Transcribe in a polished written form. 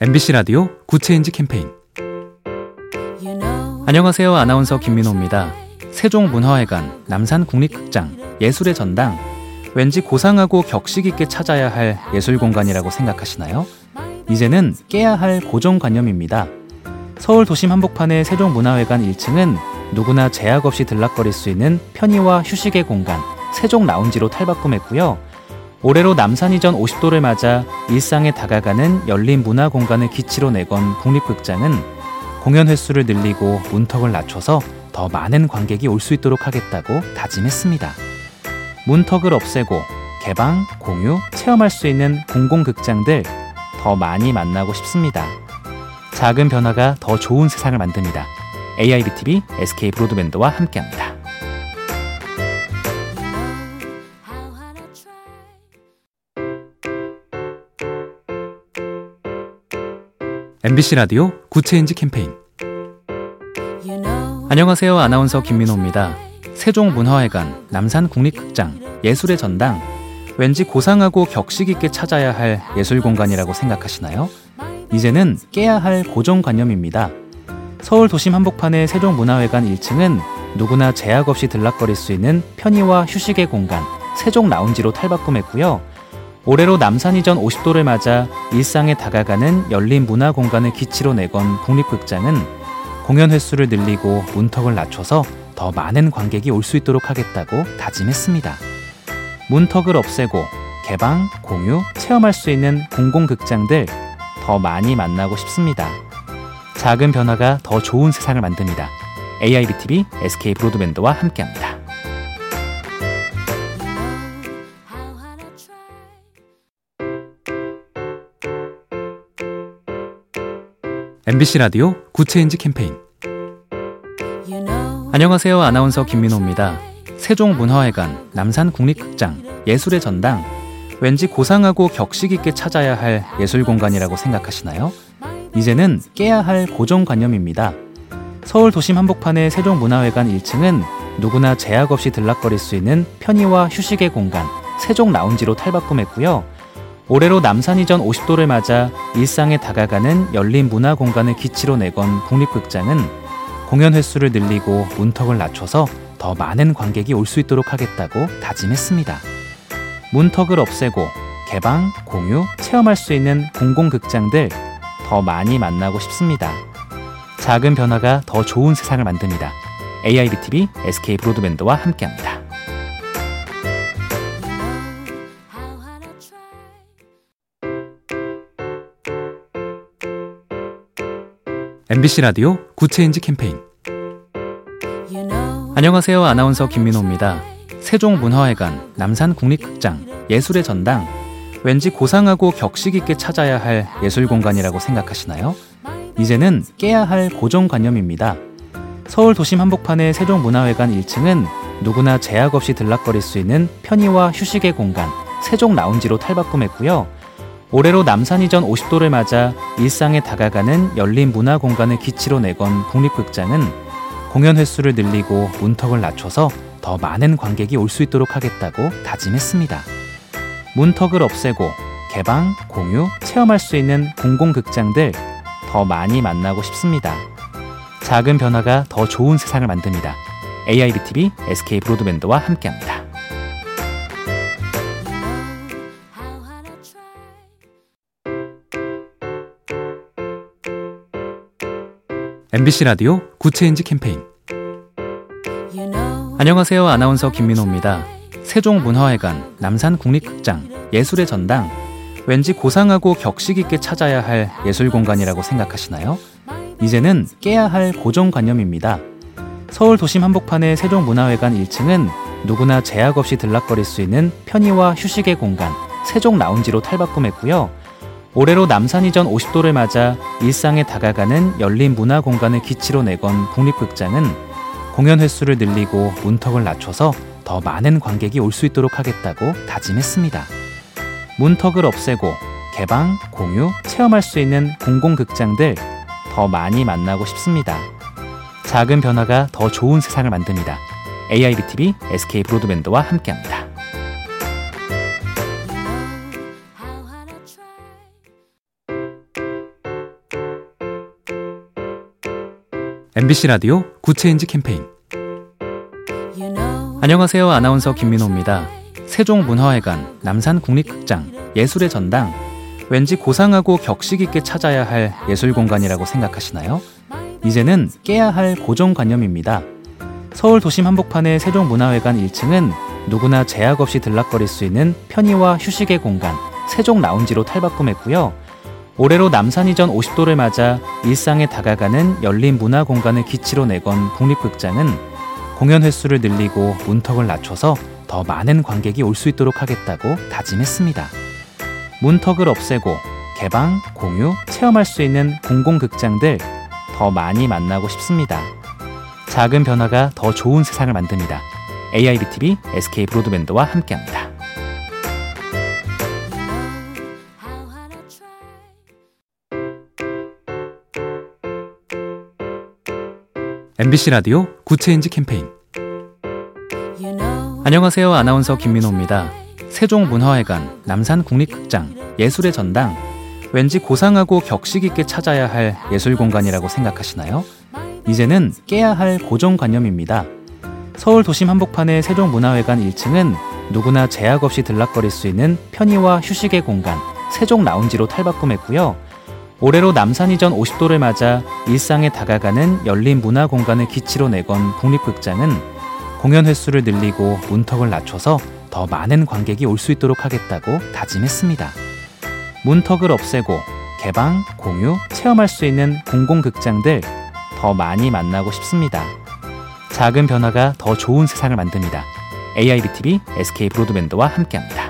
MBC 라디오 굿 체인지 캠페인. 안녕하세요. 아나운서 김민호입니다. 세종문화회관, 남산국립극장, 예술의 전당. 왠지 고상하고 격식 있게 찾아야 할 예술공간이라고 생각하시나요? 이제는 깨야 할 고정관념입니다. 서울 도심 한복판의 세종문화회관 1층은 누구나 제약 없이 들락거릴 수 있는 편의와 휴식의 공간, 세종 라운지로 탈바꿈했고요. 올해로 남산 이전 50도를 맞아 일상에 다가가는 열린 문화 공간을 기치로 내건 국립극장은 공연 횟수를 늘리고 문턱을 낮춰서 더 많은 관객이 올 수 있도록 하겠다고 다짐했습니다. 문턱을 없애고 개방, 공유, 체험할 수 있는 공공극장들 더 많이 만나고 싶습니다. 작은 변화가 더 좋은 세상을 만듭니다. AIBTV, SK 브로드밴드와 함께합니다. MBC 라디오 굿 체인지 캠페인. 안녕하세요. 아나운서 김민호입니다. 세종문화회관, 남산국립극장, 예술의 전당. 왠지 고상하고 격식 있게 찾아야 할 예술공간이라고 생각하시나요? 이제는 깨야 할 고정관념입니다. 서울 도심 한복판의 세종문화회관 1층은 누구나 제약 없이 들락거릴 수 있는 편의와 휴식의 공간, 세종 라운지로 탈바꿈했고요. 올해로 남산 이전 50도를 맞아 일상에 다가가는 열린 문화 공간을 기치로 내건 국립극장은 공연 횟수를 늘리고 문턱을 낮춰서 더 많은 관객이 올 수 있도록 하겠다고 다짐했습니다. 문턱을 없애고 개방, 공유, 체험할 수 있는 공공극장들 더 많이 만나고 싶습니다. 작은 변화가 더 좋은 세상을 만듭니다. AIBTV, SK 브로드밴드와 함께합니다. MBC 라디오 굿 체인지 캠페인. 안녕하세요. 아나운서 김민호입니다. 세종문화회관, 남산국립극장, 예술의 전당. 왠지 고상하고 격식 있게 찾아야 할 예술공간이라고 생각하시나요? 이제는 깨야 할 고정관념입니다. 서울 도심 한복판의 세종문화회관 1층은 누구나 제약 없이 들락거릴 수 있는 편의와 휴식의 공간, 세종 라운지로 탈바꿈했고요. 올해로 남산 이전 50도를 맞아 일상에 다가가는 열린 문화 공간을 기치로 내건 국립극장은 공연 횟수를 늘리고 문턱을 낮춰서 더 많은 관객이 올 수 있도록 하겠다고 다짐했습니다. 문턱을 없애고 개방, 공유, 체험할 수 있는 공공극장들 더 많이 만나고 싶습니다. 작은 변화가 더 좋은 세상을 만듭니다. AIBTV, SK 브로드밴드와 함께합니다. MBC 라디오 굿 체인지 캠페인. 안녕하세요. 아나운서 김민호입니다. 세종문화회관, 남산국립극장, 예술의 전당. 왠지 고상하고 격식 있게 찾아야 할 예술공간이라고 생각하시나요? 이제는 깨야 할 고정관념입니다. 서울 도심 한복판의 세종문화회관 1층은 누구나 제약 없이 들락거릴 수 있는 편의와 휴식의 공간, 세종 라운지로 탈바꿈했고요. 올해로 남산 이전 50도를 맞아 일상에 다가가는 열린 문화 공간을 기치로 내건 국립극장은 공연 횟수를 늘리고 문턱을 낮춰서 더 많은 관객이 올 수 있도록 하겠다고 다짐했습니다. 문턱을 없애고 개방, 공유, 체험할 수 있는 공공극장들 더 많이 만나고 싶습니다. 작은 변화가 더 좋은 세상을 만듭니다. AIBTV, SK 브로드밴드와 함께합니다. MBC 라디오 굿 체인지 캠페인. 안녕하세요. 아나운서 김민호입니다. 세종문화회관, 남산국립극장, 예술의 전당. 왠지 고상하고 격식 있게 찾아야 할 예술공간이라고 생각하시나요? 이제는 깨야 할 고정관념입니다. 서울 도심 한복판의 세종문화회관 1층은 누구나 제약 없이 들락거릴 수 있는 편의와 휴식의 공간, 세종 라운지로 탈바꿈했고요. 올해로 남산 이전 50도를 맞아 일상에 다가가는 열린 문화 공간을 기치로 내건 국립극장은 공연 횟수를 늘리고 문턱을 낮춰서 더 많은 관객이 올 수 있도록 하겠다고 다짐했습니다. 문턱을 없애고 개방, 공유, 체험할 수 있는 공공극장들 더 많이 만나고 싶습니다. 작은 변화가 더 좋은 세상을 만듭니다. AIBTV, SK 브로드밴드와 함께합니다. MBC 라디오 굿 체인지 캠페인. 안녕하세요. 아나운서 김민호입니다. 세종문화회관, 남산국립극장, 예술의 전당. 왠지 고상하고 격식 있게 찾아야 할 예술공간이라고 생각하시나요? 이제는 깨야 할 고정관념입니다. 서울 도심 한복판의 세종문화회관 1층은 누구나 제약 없이 들락거릴 수 있는 편의와 휴식의 공간, 세종 라운지로 탈바꿈했고요. 올해로 남산 이전 50도를 맞아 일상에 다가가는 열린 문화 공간을 기치로 내건 국립극장은 공연 횟수를 늘리고 문턱을 낮춰서 더 많은 관객이 올 수 있도록 하겠다고 다짐했습니다. 문턱을 없애고 개방, 공유, 체험할 수 있는 공공극장들 더 많이 만나고 싶습니다. 작은 변화가 더 좋은 세상을 만듭니다. AIBTV, SK 브로드밴드와 함께합니다. MBC 라디오 굿 체인지 캠페인. 안녕하세요. 아나운서 김민호입니다. 세종문화회관, 남산국립극장, 예술의 전당. 왠지 고상하고 격식 있게 찾아야 할 예술공간이라고 생각하시나요? 이제는 깨야 할 고정관념입니다. 서울 도심 한복판의 세종문화회관 1층은 누구나 제약 없이 들락거릴 수 있는 편의와 휴식의 공간, 세종 라운지로 탈바꿈했고요. 올해로 남산 이전 50도를 맞아 일상에 다가가는 열린 문화 공간을 기치로 내건 국립극장은 공연 횟수를 늘리고 문턱을 낮춰서 더 많은 관객이 올 수 있도록 하겠다고 다짐했습니다. 문턱을 없애고 개방, 공유, 체험할 수 있는 공공극장들 더 많이 만나고 싶습니다. 작은 변화가 더 좋은 세상을 만듭니다. AIBTV, SK 브로드밴드와 함께합니다.